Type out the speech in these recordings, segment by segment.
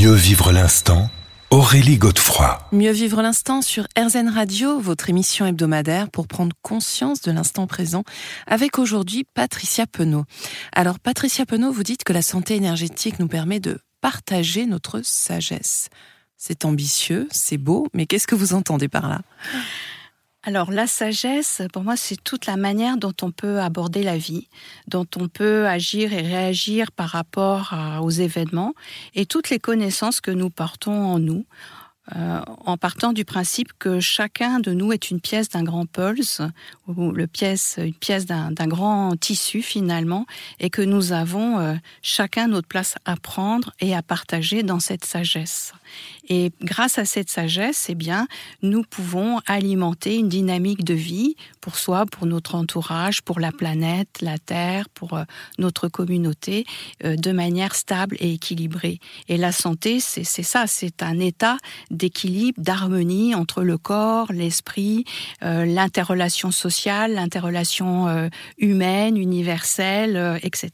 Mieux vivre l'instant, Aurélie Godefroy. Mieux vivre l'instant sur Airzen Radio, votre émission hebdomadaire pour prendre conscience de l'instant présent, avec aujourd'hui Patricia Penot. Alors Patricia Penot, vous dites que la santé énergétique nous permet de partager notre sagesse. C'est ambitieux, c'est beau, mais qu'est-ce que vous entendez par là ? Alors la sagesse, pour moi, c'est toute la manière dont on peut aborder la vie, dont on peut agir et réagir par rapport aux événements et toutes les connaissances que nous portons en nous, en partant du principe que chacun de nous est une pièce d'un grand pulse, ou une pièce d'un grand tissu finalement, et que nous avons chacun notre place à prendre et à partager dans cette sagesse. Et grâce à cette sagesse, eh bien, nous pouvons alimenter une dynamique de vie pour soi, pour notre entourage, pour la planète, la Terre, pour notre communauté, de manière stable et équilibrée. Et la santé, c'est ça, c'est un état d'équilibre, d'harmonie entre le corps, l'esprit, l'interrelation sociale, l'interrelation humaine, universelle, etc.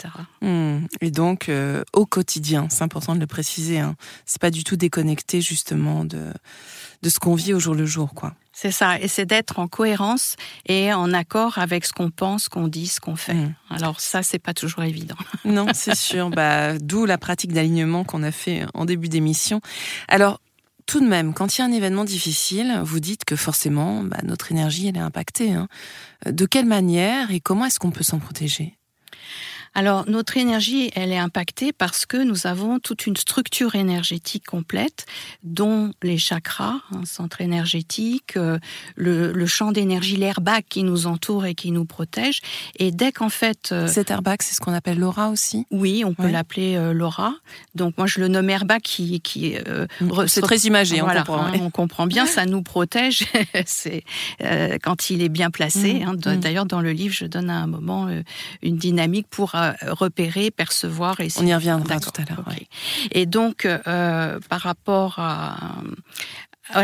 Et donc, au quotidien, c'est important de le préciser, hein, c'est pas du tout déconnecté justement de ce qu'on vit au jour le jour, quoi. C'est ça, et c'est d'être en cohérence et en accord avec ce qu'on pense, ce qu'on dit, ce qu'on fait. Alors ça, c'est pas toujours évident. Non, c'est sûr. D'où la pratique d'alignement qu'on a fait en début d'émission. Alors, tout de même, quand il y a un événement difficile, vous dites que forcément, notre énergie, elle est impactée, hein. De quelle manière et comment est-ce qu'on peut s'en protéger ? Alors, notre énergie, elle est impactée parce que nous avons toute une structure énergétique complète, dont les chakras, un centre énergétique, le champ d'énergie, l'airbag qui nous entoure et qui nous protège. Et dès qu'en fait... Cet airbag, c'est ce qu'on appelle l'aura aussi ? Oui, on peut l'appeler l'aura. Donc, moi, je le nomme airbag c'est très imagé, voilà, on comprend. Hein, on comprend bien, ça nous protège quand il est bien placé. D'ailleurs, dans le livre, je donne à un moment une dynamique pour repérer, percevoir... Et on y reviendra tout à l'heure. Okay. Ouais. Et donc, par rapport à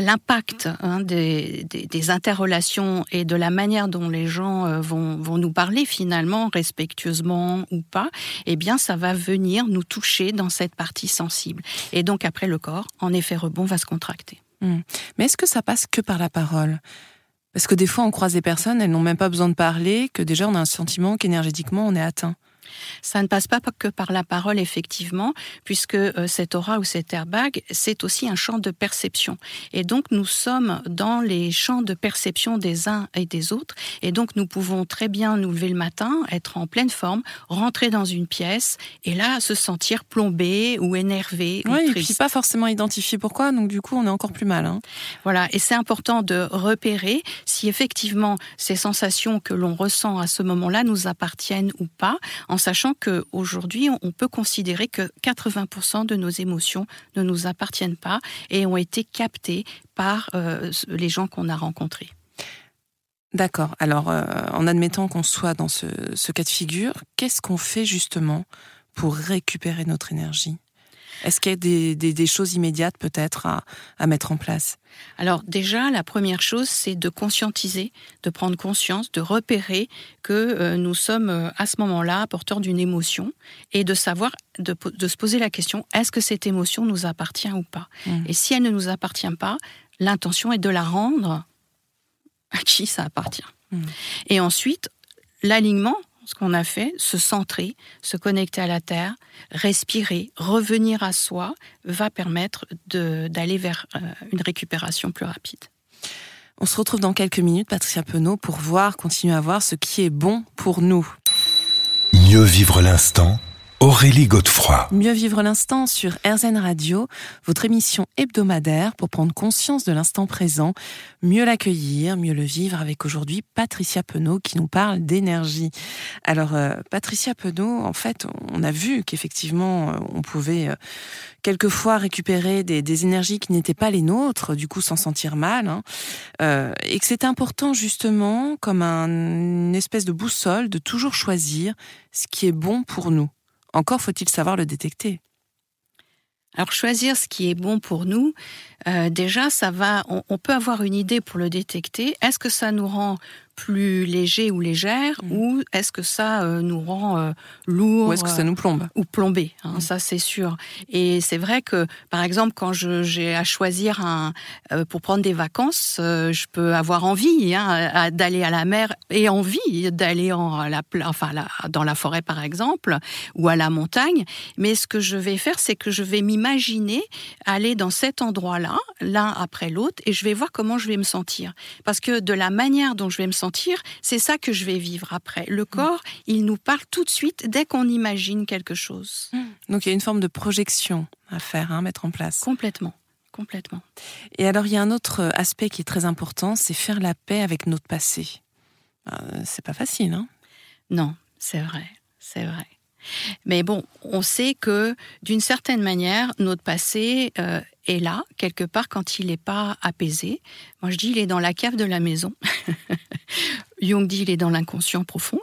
l'impact des interrelations et de la manière dont les gens vont nous parler finalement, respectueusement ou pas, eh bien, ça va venir nous toucher dans cette partie sensible. Et donc, après, le corps, en effet rebond, va se contracter. Mais est-ce que ça passe que par la parole ? Parce que des fois, on croise des personnes, elles n'ont même pas besoin de parler, que déjà, on a un sentiment qu'énergétiquement, on est atteint. Ça ne passe pas que par la parole, effectivement, puisque cette aura ou cet airbag, c'est aussi un champ de perception. Et donc, nous sommes dans les champs de perception des uns et des autres. Et donc, nous pouvons très bien nous lever le matin, être en pleine forme, rentrer dans une pièce, et là, se sentir plombé ou énervé. Oui, et puis pas forcément identifier pourquoi, donc du coup, on est encore plus mal. Hein. Voilà, et c'est important de repérer si effectivement, ces sensations que l'on ressent à ce moment-là nous appartiennent ou pas, en sachant qu'aujourd'hui, on peut considérer que 80% de nos émotions ne nous appartiennent pas et ont été captées par les gens qu'on a rencontrés. D'accord. Alors, en admettant qu'on soit dans ce cas de figure, qu'est-ce qu'on fait justement pour récupérer notre énergie ? Est-ce qu'il y a des choses immédiates peut-être à mettre en place ? Alors déjà, la première chose, c'est de conscientiser, de prendre conscience, de repérer que nous sommes à ce moment-là porteurs d'une émotion et de savoir, de se poser la question, est-ce que cette émotion nous appartient ou pas ? Et si elle ne nous appartient pas, l'intention est de la rendre à qui ça appartient. Et ensuite, l'alignement, ce qu'on a fait, se centrer, se connecter à la terre, respirer, revenir à soi, va permettre d'aller vers une récupération plus rapide. On se retrouve dans quelques minutes, Patricia Penot, pour continuer à voir ce qui est bon pour nous. Mieux vivre l'instant, Aurélie Godefroy. Mieux vivre l'instant sur Airzen Radio, votre émission hebdomadaire pour prendre conscience de l'instant présent, mieux l'accueillir, mieux le vivre avec aujourd'hui Patricia Penot qui nous parle d'énergie. Alors Patricia Penot, en fait, on a vu qu'effectivement on pouvait quelquefois récupérer des énergies qui n'étaient pas les nôtres, du coup s'en sentir mal, et que c'est important justement comme une espèce de boussole de toujours choisir ce qui est bon pour nous. Encore faut-il savoir le détecter. Alors choisir ce qui est bon pour nous, déjà ça va. On peut avoir une idée pour le détecter. Est-ce que ça nous rend plus léger ou légère, ou est-ce que ça nous rend lourd, ou est-ce que ça nous plombe ou plombé, ça c'est sûr. Et c'est vrai que par exemple quand j'ai à choisir pour prendre des vacances, je peux avoir envie d'aller à la mer et envie d'aller dans la forêt par exemple, ou à la montagne, mais ce que je vais faire, c'est que je vais m'imaginer aller dans cet endroit-là, l'un après l'autre, et je vais voir comment je vais me sentir. Parce que de la manière dont je vais me sentir, c'est ça que je vais vivre après. Le corps, il nous parle tout de suite dès qu'on imagine quelque chose. Donc il y a une forme de projection à faire, mettre en place. Complètement. Et alors il y a un autre aspect qui est très important, c'est faire la paix avec notre passé. C'est pas facile, Non, c'est vrai. Mais bon, on sait que, d'une certaine manière, notre passé est là, quelque part, quand il n'est pas apaisé. Moi, je dis, il est dans la cave de la maison. Jung dit, il est dans l'inconscient profond.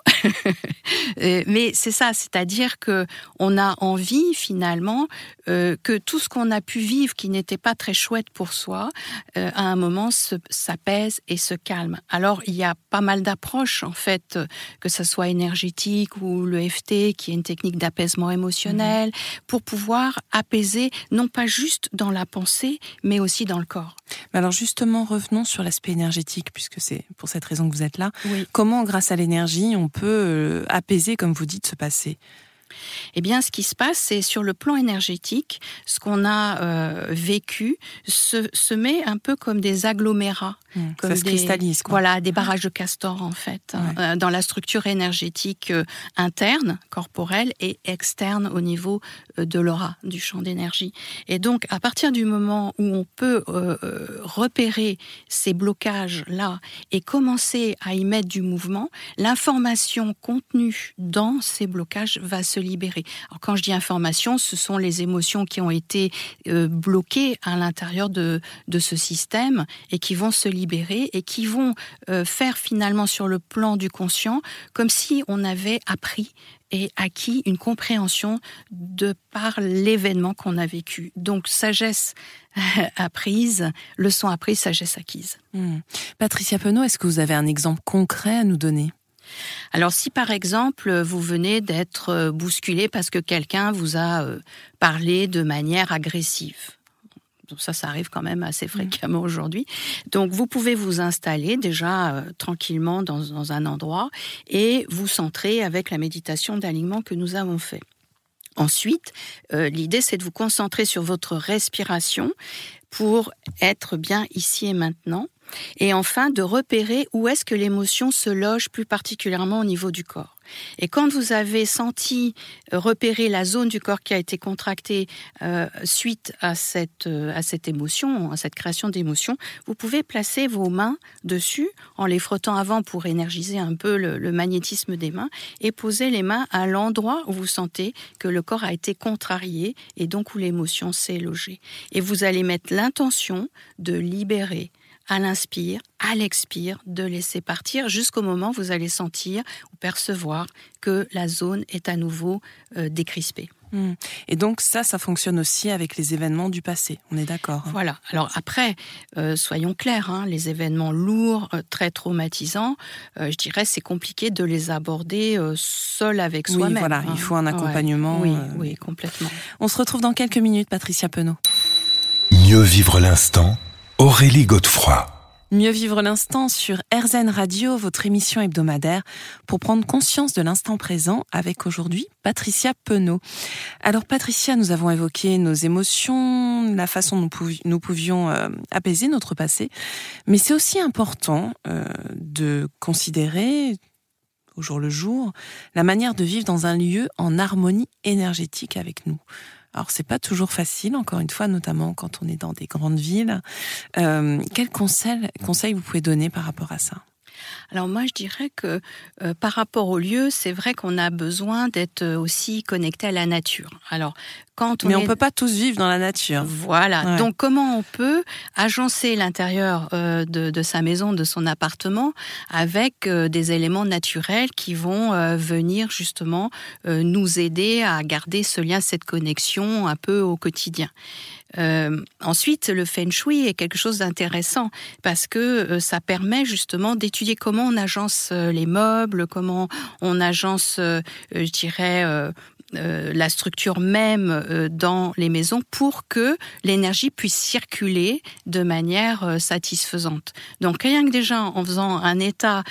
Mais c'est ça, c'est-à-dire qu'on a envie, finalement, que tout ce qu'on a pu vivre, qui n'était pas très chouette pour soi, à un moment, s'apaise et se calme. Alors, il y a pas mal d'approches, en fait, que ce soit énergétique ou l'EFT, qui est une technique d'apaisement émotionnel, pour pouvoir apaiser, non pas juste dans la pensée, mais aussi dans le corps. Mais alors justement, revenons sur l'aspect énergétique, puisque c'est pour cette raison que vous êtes là. Oui. Comment, grâce à l'énergie, on peut apaiser, comme vous dites, ce passé ? Eh bien, ce qui se passe, c'est sur le plan énergétique, ce qu'on a vécu se met un peu comme des agglomérats. Comme ça se cristallise, quoi. Voilà, des barrages de castors, en fait, dans la structure énergétique interne, corporelle, et externe au niveau de l'aura, du champ d'énergie. Et donc, à partir du moment où on peut repérer ces blocages-là et commencer à y mettre du mouvement, l'information contenue dans ces blocages va se libérer. Alors, quand je dis information, ce sont les émotions qui ont été bloquées à l'intérieur de ce système et qui vont se libérer et qui vont faire finalement sur le plan du conscient comme si on avait appris et acquis une compréhension de par l'événement qu'on a vécu. Donc, sagesse apprise, leçon apprise, sagesse acquise. Patricia Penot, est-ce que vous avez un exemple concret à nous donner ? Alors, si par exemple, vous venez d'être bousculé parce que quelqu'un vous a parlé de manière agressive, donc ça arrive quand même assez fréquemment aujourd'hui, donc vous pouvez vous installer déjà tranquillement dans un endroit et vous centrer avec la méditation d'alignement que nous avons fait. Ensuite, l'idée c'est de vous concentrer sur votre respiration pour être bien ici et maintenant. Et enfin, de repérer où est-ce que l'émotion se loge plus particulièrement au niveau du corps. Et quand vous avez senti repérer la zone du corps qui a été contractée suite à cette émotion, à cette création d'émotion, vous pouvez placer vos mains dessus en les frottant avant pour énergiser un peu le magnétisme des mains et poser les mains à l'endroit où vous sentez que le corps a été contrarié et donc où l'émotion s'est logée. Et vous allez mettre l'intention de libérer à l'inspire, à l'expire, de laisser partir jusqu'au moment où vous allez sentir ou percevoir que la zone est à nouveau décrispée. Et donc ça fonctionne aussi avec les événements du passé, on est d'accord, ? Voilà, alors après, soyons clairs, les événements lourds, très traumatisants, je dirais c'est compliqué de les aborder seul avec soi-même. Oui, voilà, il faut un accompagnement. Ouais. Oui, complètement. On se retrouve dans quelques minutes, Patricia Penot. Mieux vivre l'instant, Aurélie Godefroy. Mieux vivre l'instant sur Airzen Radio, votre émission hebdomadaire, pour prendre conscience de l'instant présent avec aujourd'hui Patricia Penot. Alors Patricia, nous avons évoqué nos émotions, la façon dont nous pouvions apaiser notre passé, mais c'est aussi important de considérer au jour le jour la manière de vivre dans un lieu en harmonie énergétique avec nous. Alors, c'est pas toujours facile, encore une fois, notamment quand on est dans des grandes villes. Quels conseils vous pouvez donner par rapport à ça ? Alors moi je dirais que par rapport au lieu, c'est vrai qu'on a besoin d'être aussi connecté à la nature. Alors, on ne peut pas tous vivre dans la nature. Voilà, ouais. Donc comment on peut agencer l'intérieur de sa maison, de son appartement, avec des éléments naturels qui vont venir justement nous aider à garder ce lien, cette connexion un peu au quotidien. Ensuite, le feng shui est quelque chose d'intéressant parce que ça permet justement d'étudier comment on agence les meubles, comment on agence, je dirais, la structure même dans les maisons pour que l'énergie puisse circuler de manière satisfaisante. Donc rien que déjà en faisant un état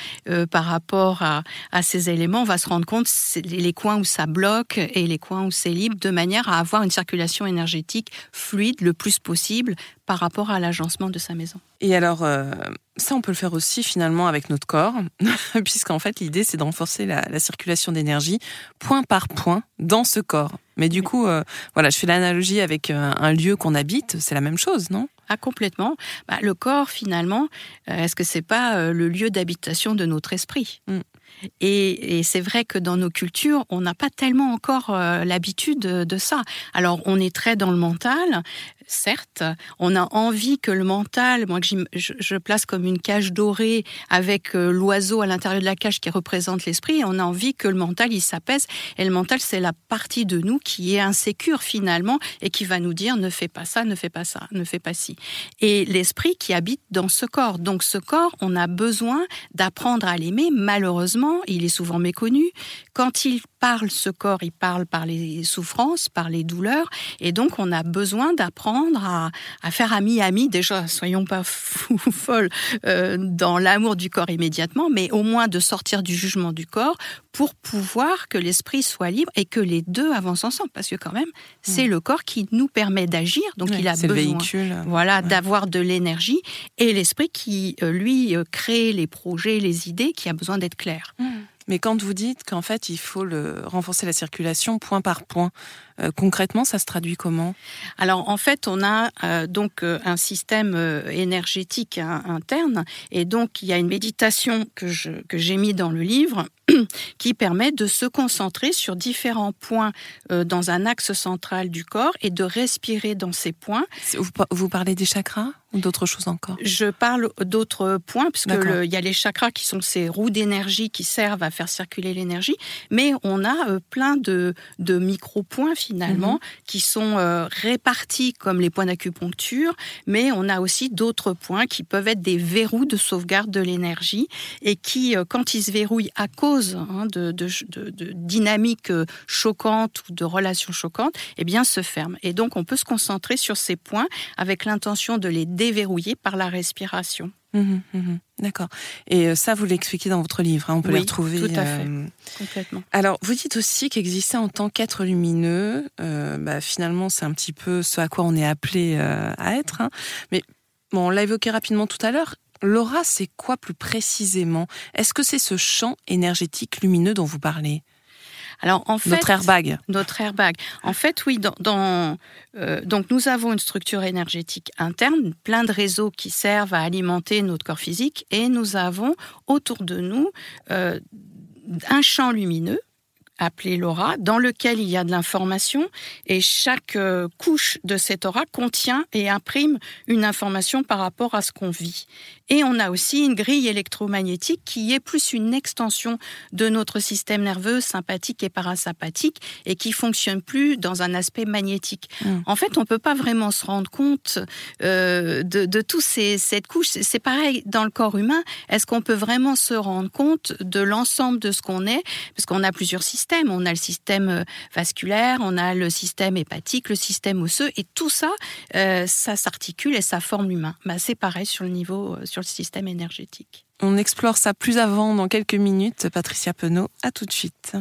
par rapport à ces éléments, on va se rendre compte les coins où ça bloque et les coins où c'est libre, de manière à avoir une circulation énergétique fluide le plus possible par rapport à l'agencement de sa maison. Et alors, ça on peut le faire aussi finalement avec notre corps, puisqu'en fait l'idée c'est de renforcer la circulation d'énergie point par point dans ce corps. Mais du coup, voilà, je fais l'analogie avec un lieu qu'on habite, c'est la même chose, non ? Ah, complètement. Bah, le corps finalement, est-ce que c'est pas le lieu d'habitation de notre esprit ? Et c'est vrai que dans nos cultures, on n'a pas tellement encore l'habitude de ça. Alors, on est très dans le mental, certes. On a envie que le mental, moi que je place comme une cage dorée avec l'oiseau à l'intérieur de la cage qui représente l'esprit, on a envie que le mental, il s'apaise. Et le mental, c'est la partie de nous qui est insécure finalement et qui va nous dire ne fais pas ça, ne fais pas ça, ne fais pas ci. Et l'esprit qui habite dans ce corps. Donc, ce corps, on a besoin d'apprendre à l'aimer, malheureusement. Il est souvent méconnu. Quand il parle, ce corps, il parle par les souffrances, par les douleurs. Et donc, on a besoin d'apprendre à faire ami-ami. Déjà, soyons pas fous ou folles dans l'amour du corps immédiatement, mais au moins de sortir du jugement du corps pour pouvoir que l'esprit soit libre et que les deux avancent ensemble. Parce que quand même, c'est le corps qui nous permet d'agir. Donc, il a besoin d'avoir de l'énergie. Et l'esprit qui, lui, crée les projets, les idées, qui a besoin d'être clair. Mais quand vous dites qu'en fait, il faut renforcer la circulation point par point, concrètement, ça se traduit comment ? Alors, en fait, on a donc un système énergétique interne. Et donc, il y a une méditation que j'ai mis dans le livre qui permet de se concentrer sur différents points dans un axe central du corps et de respirer dans ces points. Vous parlez des chakras ? Ou d'autres choses encore ? Je parle d'autres points, parce qu'il y a les chakras qui sont ces roues d'énergie qui servent à faire circuler l'énergie, mais on a plein de micro-points finalement qui sont répartis comme les points d'acupuncture, mais on a aussi d'autres points qui peuvent être des verrous de sauvegarde de l'énergie et qui, quand ils se verrouillent à cause de dynamiques choquantes ou de relations choquantes, eh bien se ferment. Et donc on peut se concentrer sur ces points avec l'intention de les déverrouillé par la respiration. D'accord. Et ça, vous l'expliquez dans votre livre, hein, on peut les retrouver. Oui, tout à fait. Complètement. Alors, vous dites aussi qu'exister en tant qu'être lumineux, finalement, c'est un petit peu ce à quoi on est appelé à être. Hein. Mais bon, on l'a évoqué rapidement tout à l'heure. L'aura, c'est quoi plus précisément ? Est-ce que c'est ce champ énergétique lumineux dont vous parlez ? Alors, en fait, notre airbag. En fait, oui. Donc, nous avons une structure énergétique interne, plein de réseaux qui servent à alimenter notre corps physique, et nous avons autour de nous un champ lumineux appelé l'aura, dans lequel il y a de l'information, et chaque couche de cette aura contient et imprime une information par rapport à ce qu'on vit. Et on a aussi une grille électromagnétique qui est plus une extension de notre système nerveux sympathique et parasympathique, et qui fonctionne plus dans un aspect magnétique. En fait, on peut pas vraiment se rendre compte de toutes cette couche. C'est pareil dans le corps humain. Est-ce qu'on peut vraiment se rendre compte de l'ensemble de ce qu'on est ? Parce qu'on a plusieurs systèmes. On a le système vasculaire, on a le système hépatique, le système osseux, et tout ça, ça s'articule et ça forme l'humain. C'est pareil sur le niveau, sur le système énergétique. On explore ça plus avant dans quelques minutes. Patricia Penot, à tout de suite.